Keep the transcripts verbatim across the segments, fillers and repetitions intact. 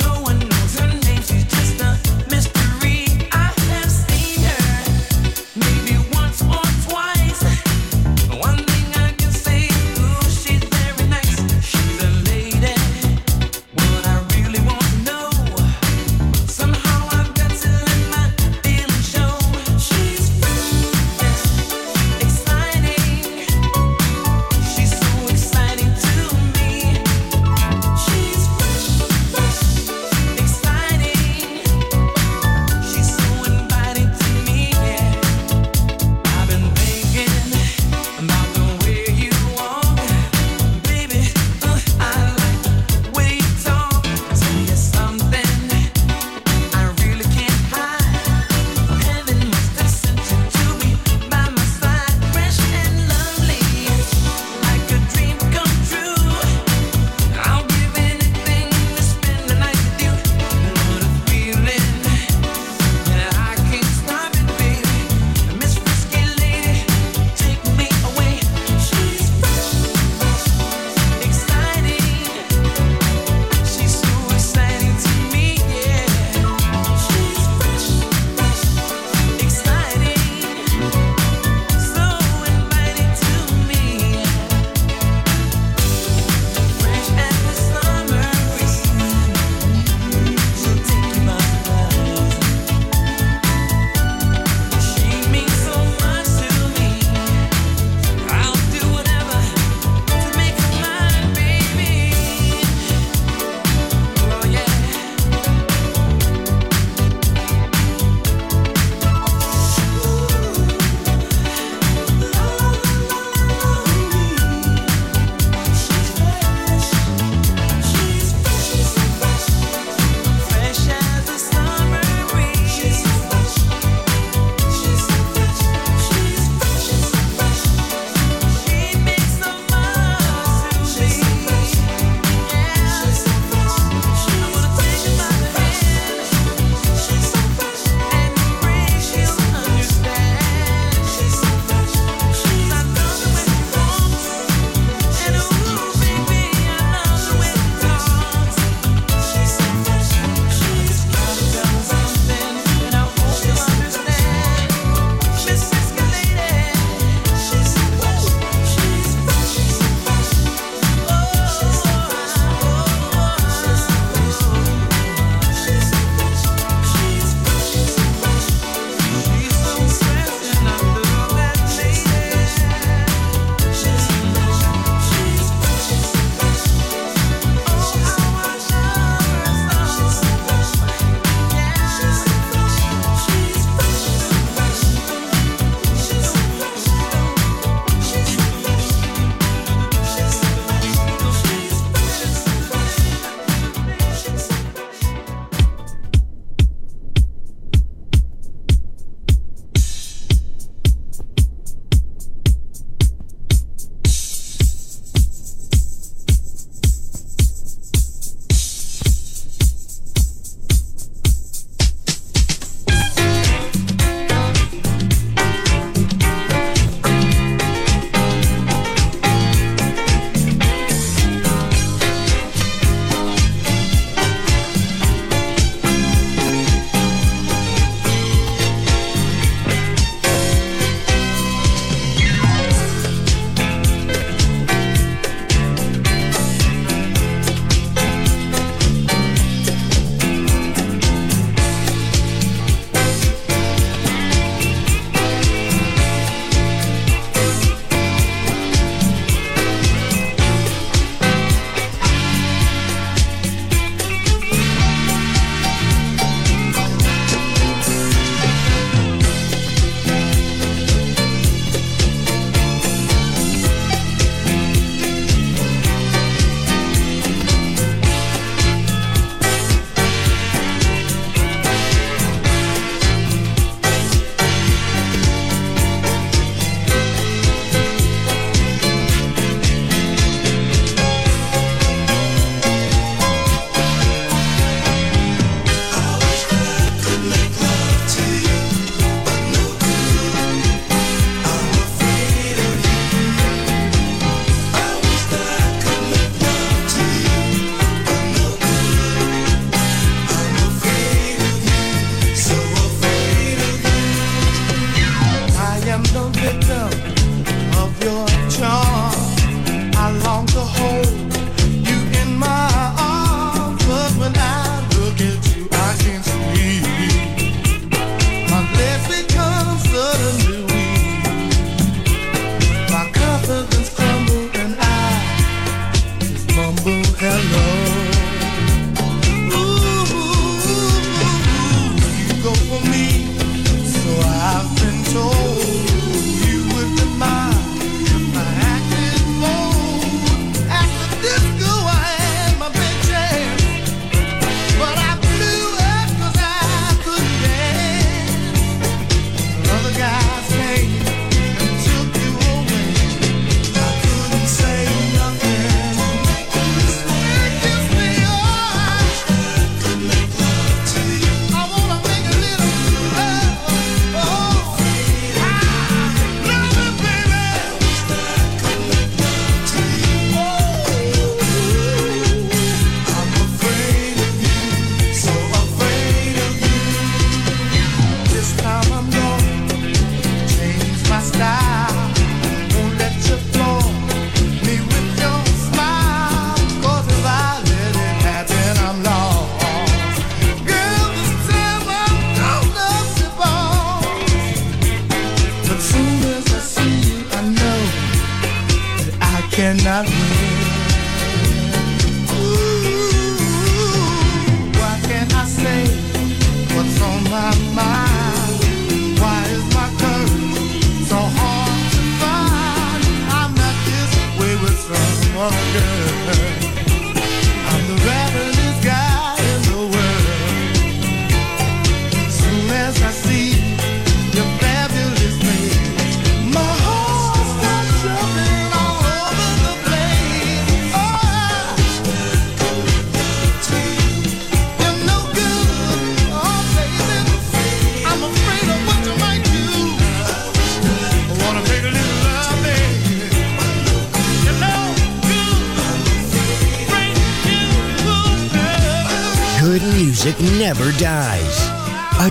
No one cannot win. Ooh, why can't I say what's on my mind? Why is my courage so hard to find? I'm not this way with some other girl. I'm the raddest guy in the world. As soon as I see your fabulous face, my heart starts jumping. Music never dies. A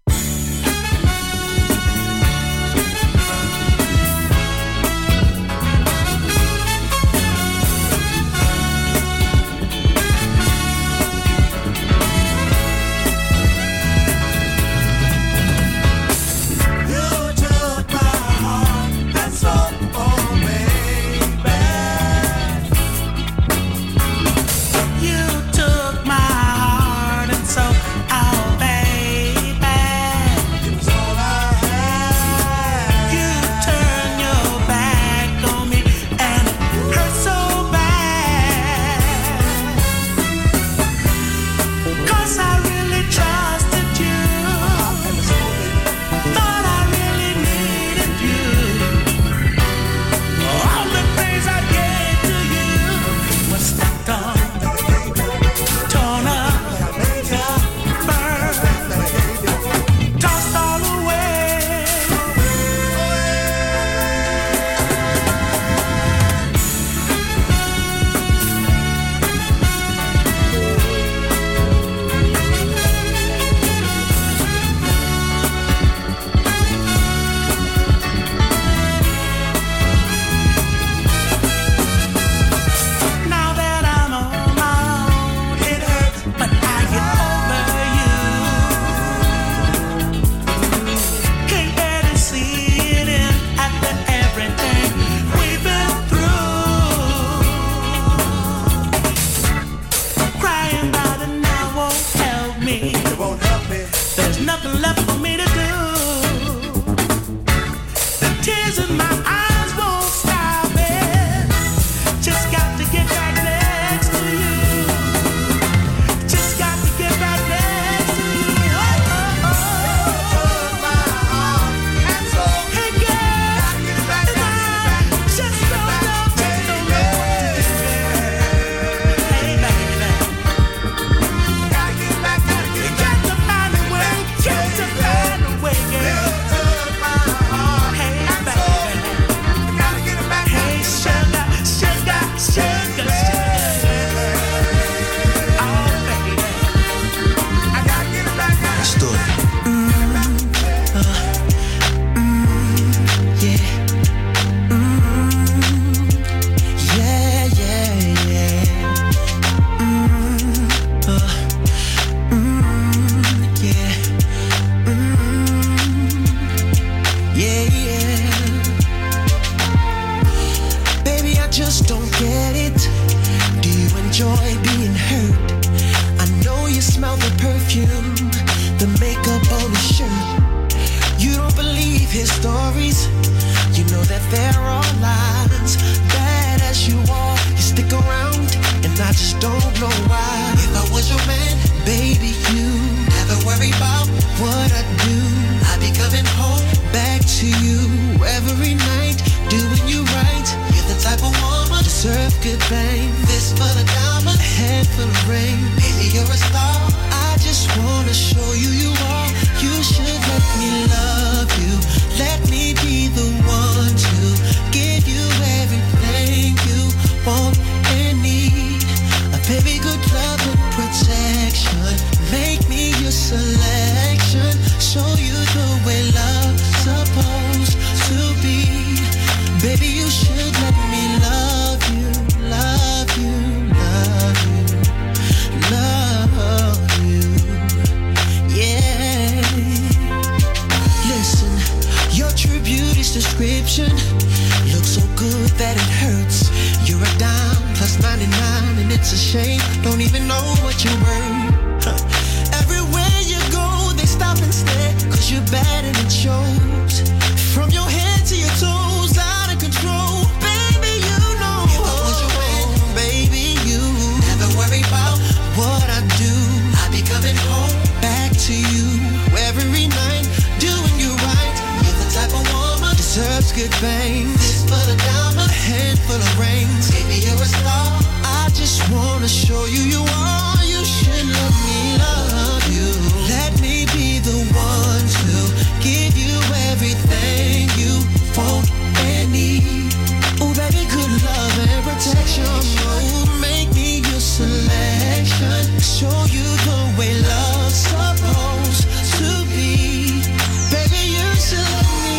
Love you, love you, love you. shade, don't even know what you worth. Huh. Everywhere you go, they stop and stare, cause you're bad and it shows. From your head to your toes, out of control, baby, you know. You're always your man, baby, you never worry about what I do. I'll be coming home, back to you, every night, doing you right. You're the type of woman, deserves good things. Full of diamonds, a handful of rings. Baby, you're a star. I just wanna show you you are. You should let me love you. Let me be the one to give you everything you want and need. Oh, baby, good love and protection. Oh, make me your selection. Show you the way love's supposed to be. Baby, you should love me.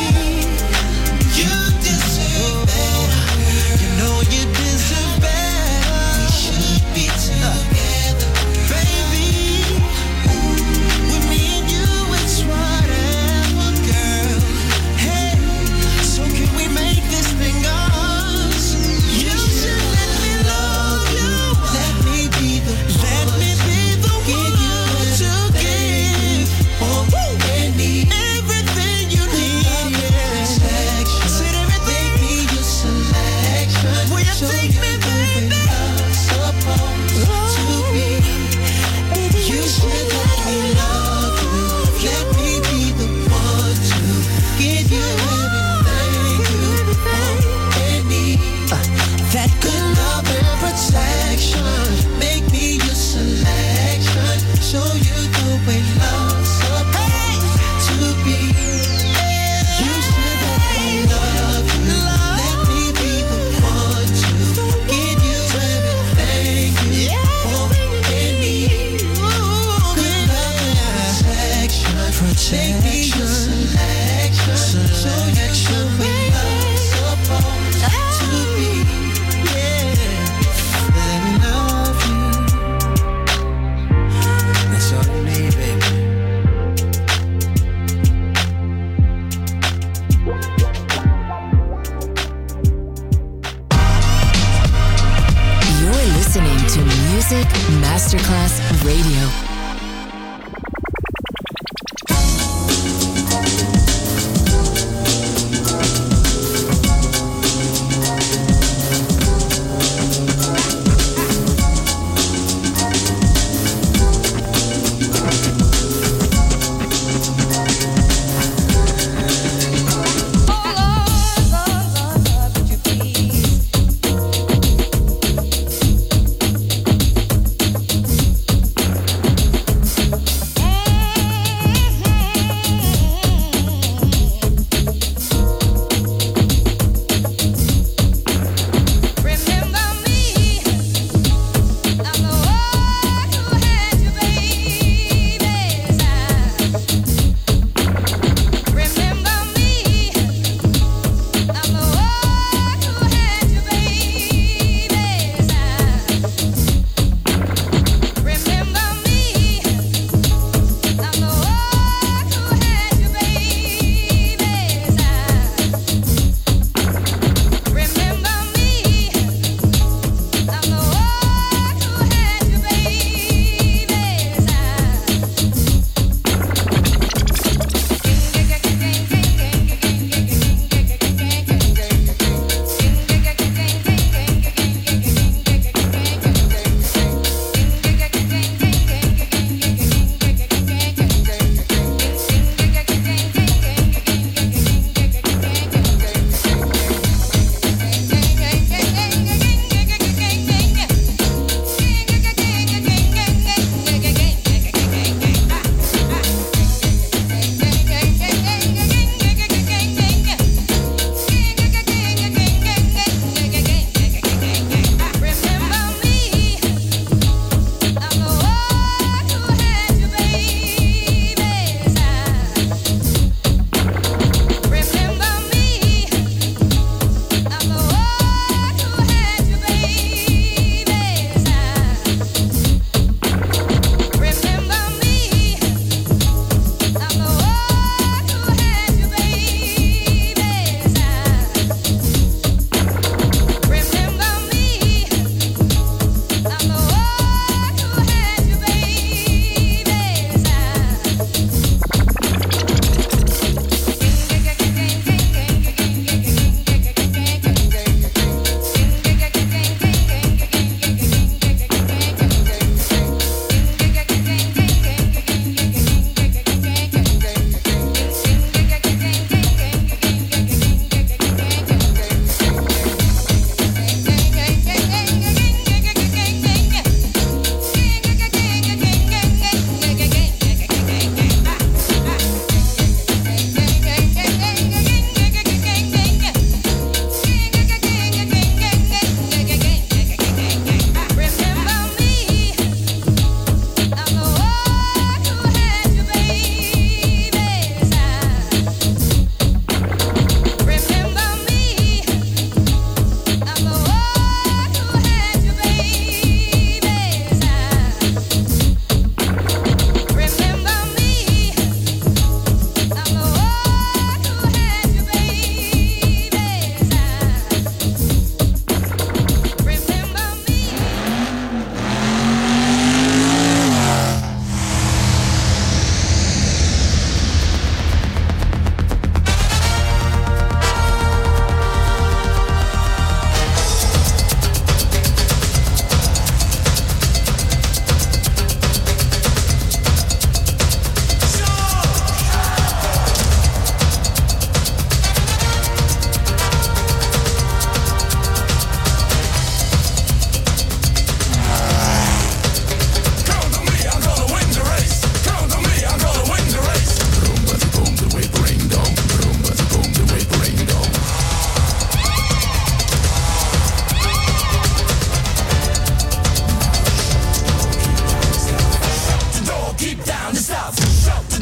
Masterclass Radio.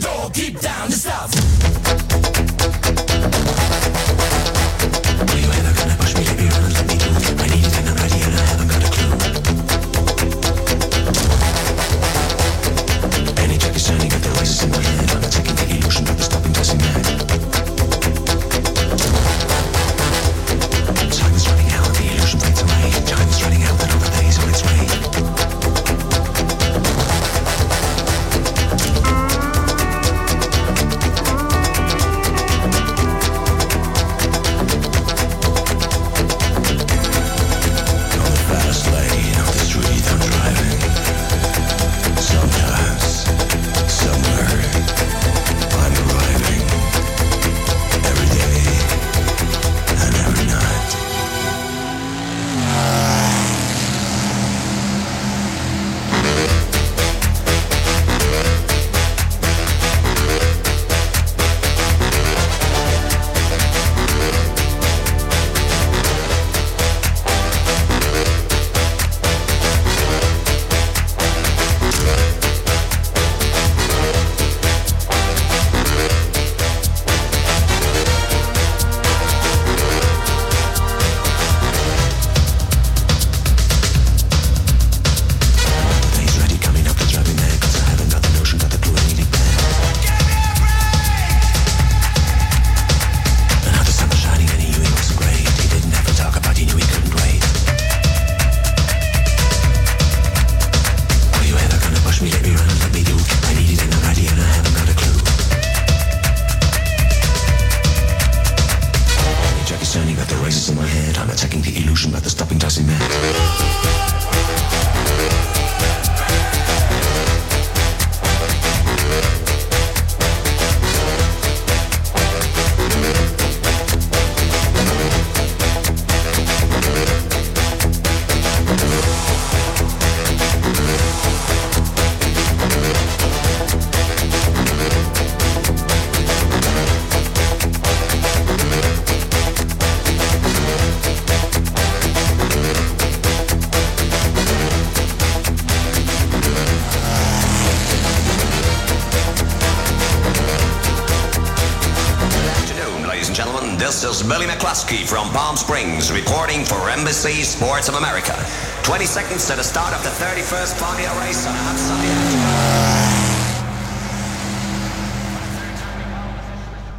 go deep down to south. Are you ever gonna push me to be run and let me do it? I need it and I'm right here and I haven't got a clue. Any track is shining, got the voices in my head. I'm attacking the illusion, but the stopping doesn't matter. This is Billy McCluskey from Palm Springs reporting for Embassy Sports of America. twenty seconds to the start of the thirty-first Formula race on a hot Sunday afternoon.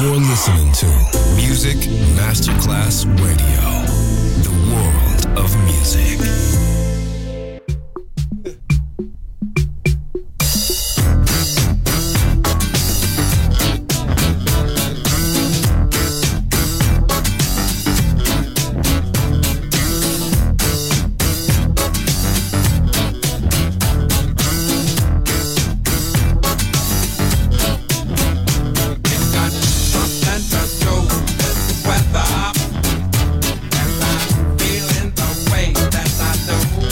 You're listening to Music Masterclass Radio, the world of music. The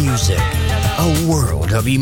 music, a world of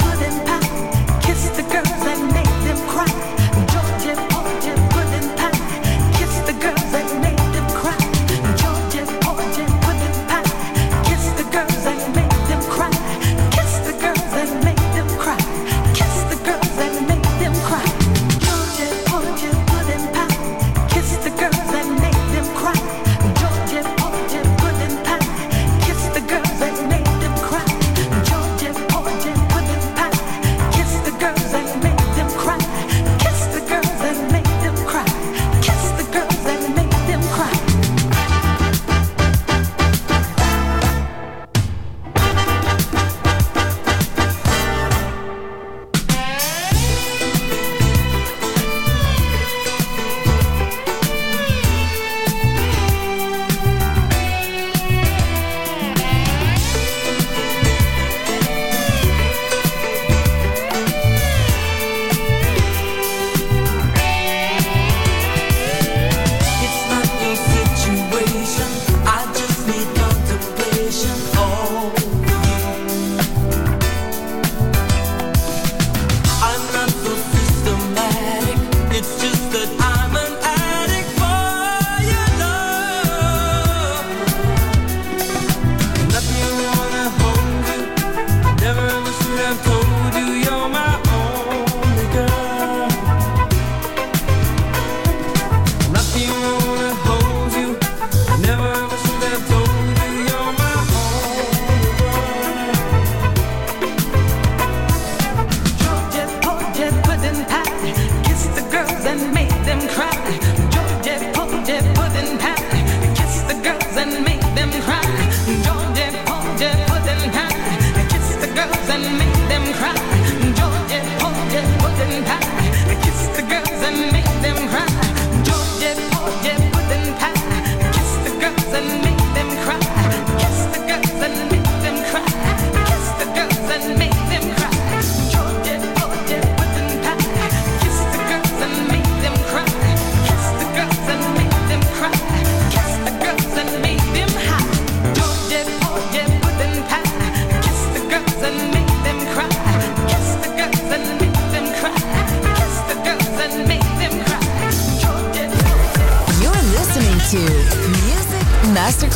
Put it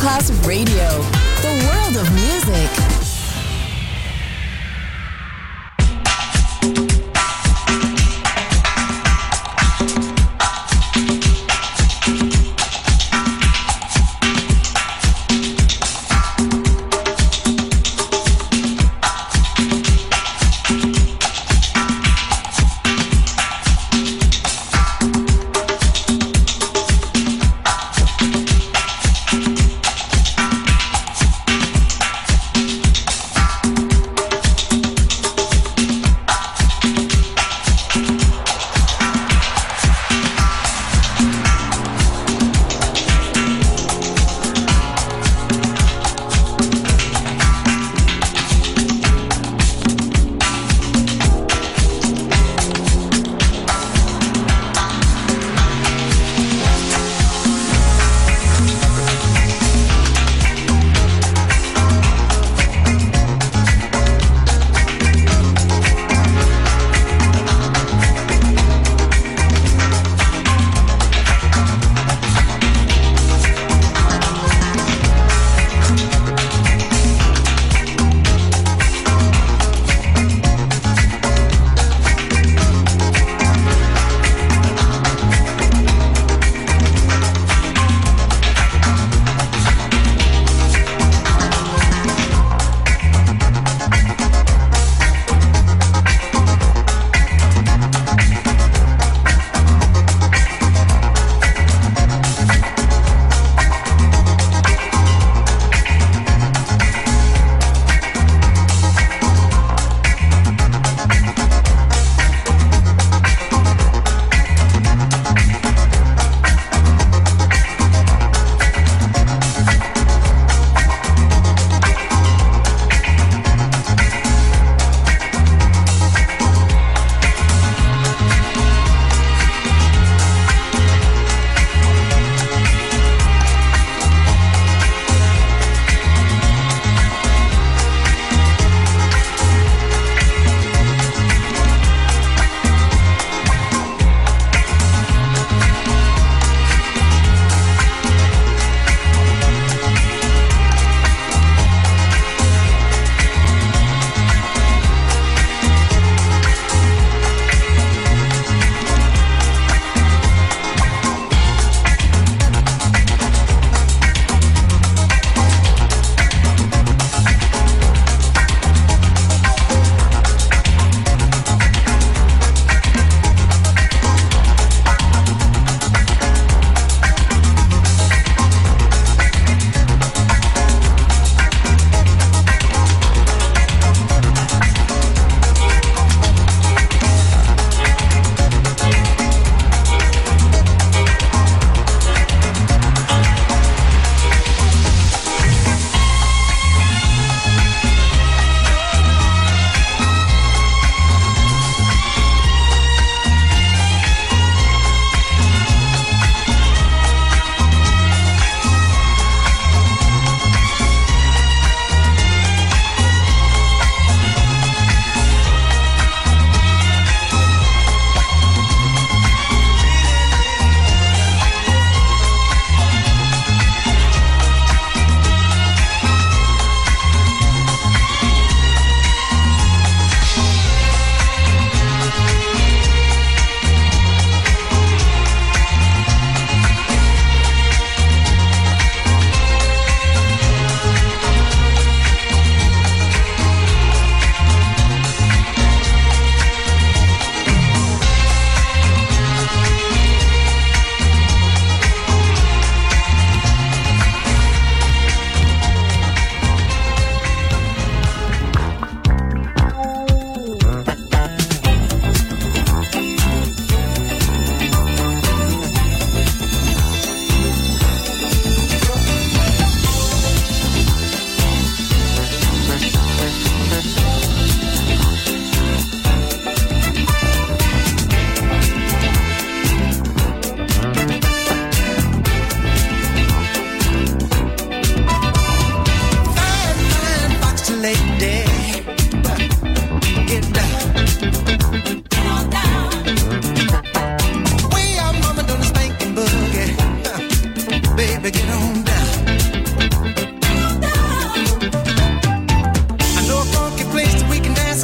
Masterclass Radio, the world of music.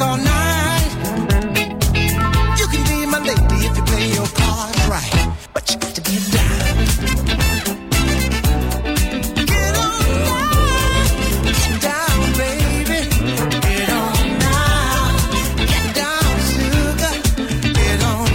dance all night. You can be my lady if you play your card right, but you got to get down. Get on down, get down, baby. Get on down, get down, sugar. Get on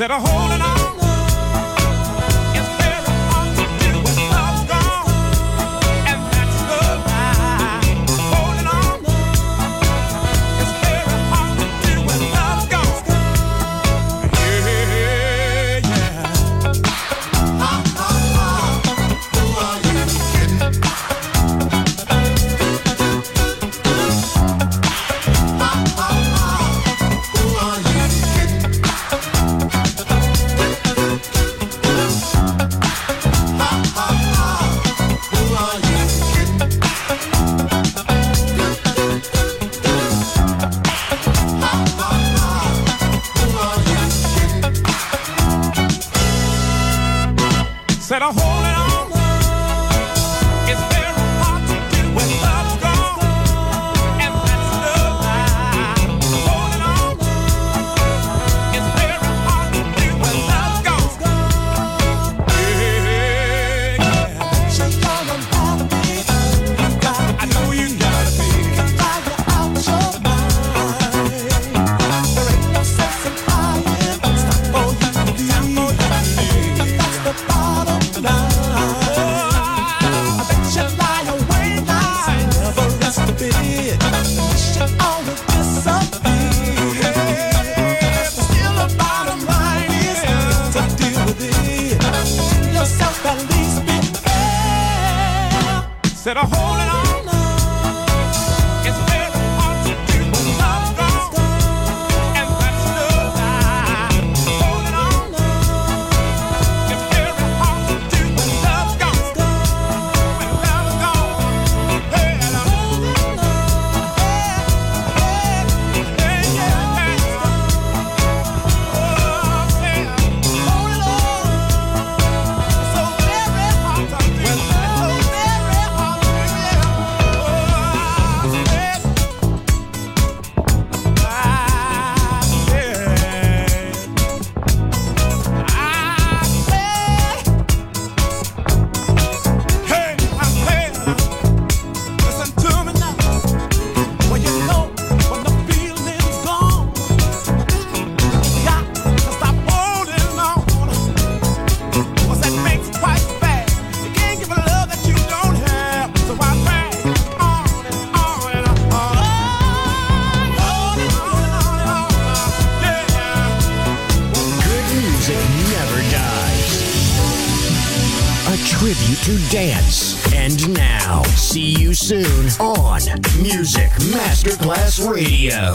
That are holding on. never dies. A tribute to dance. And now, see you soon on Music Masterclass Radio.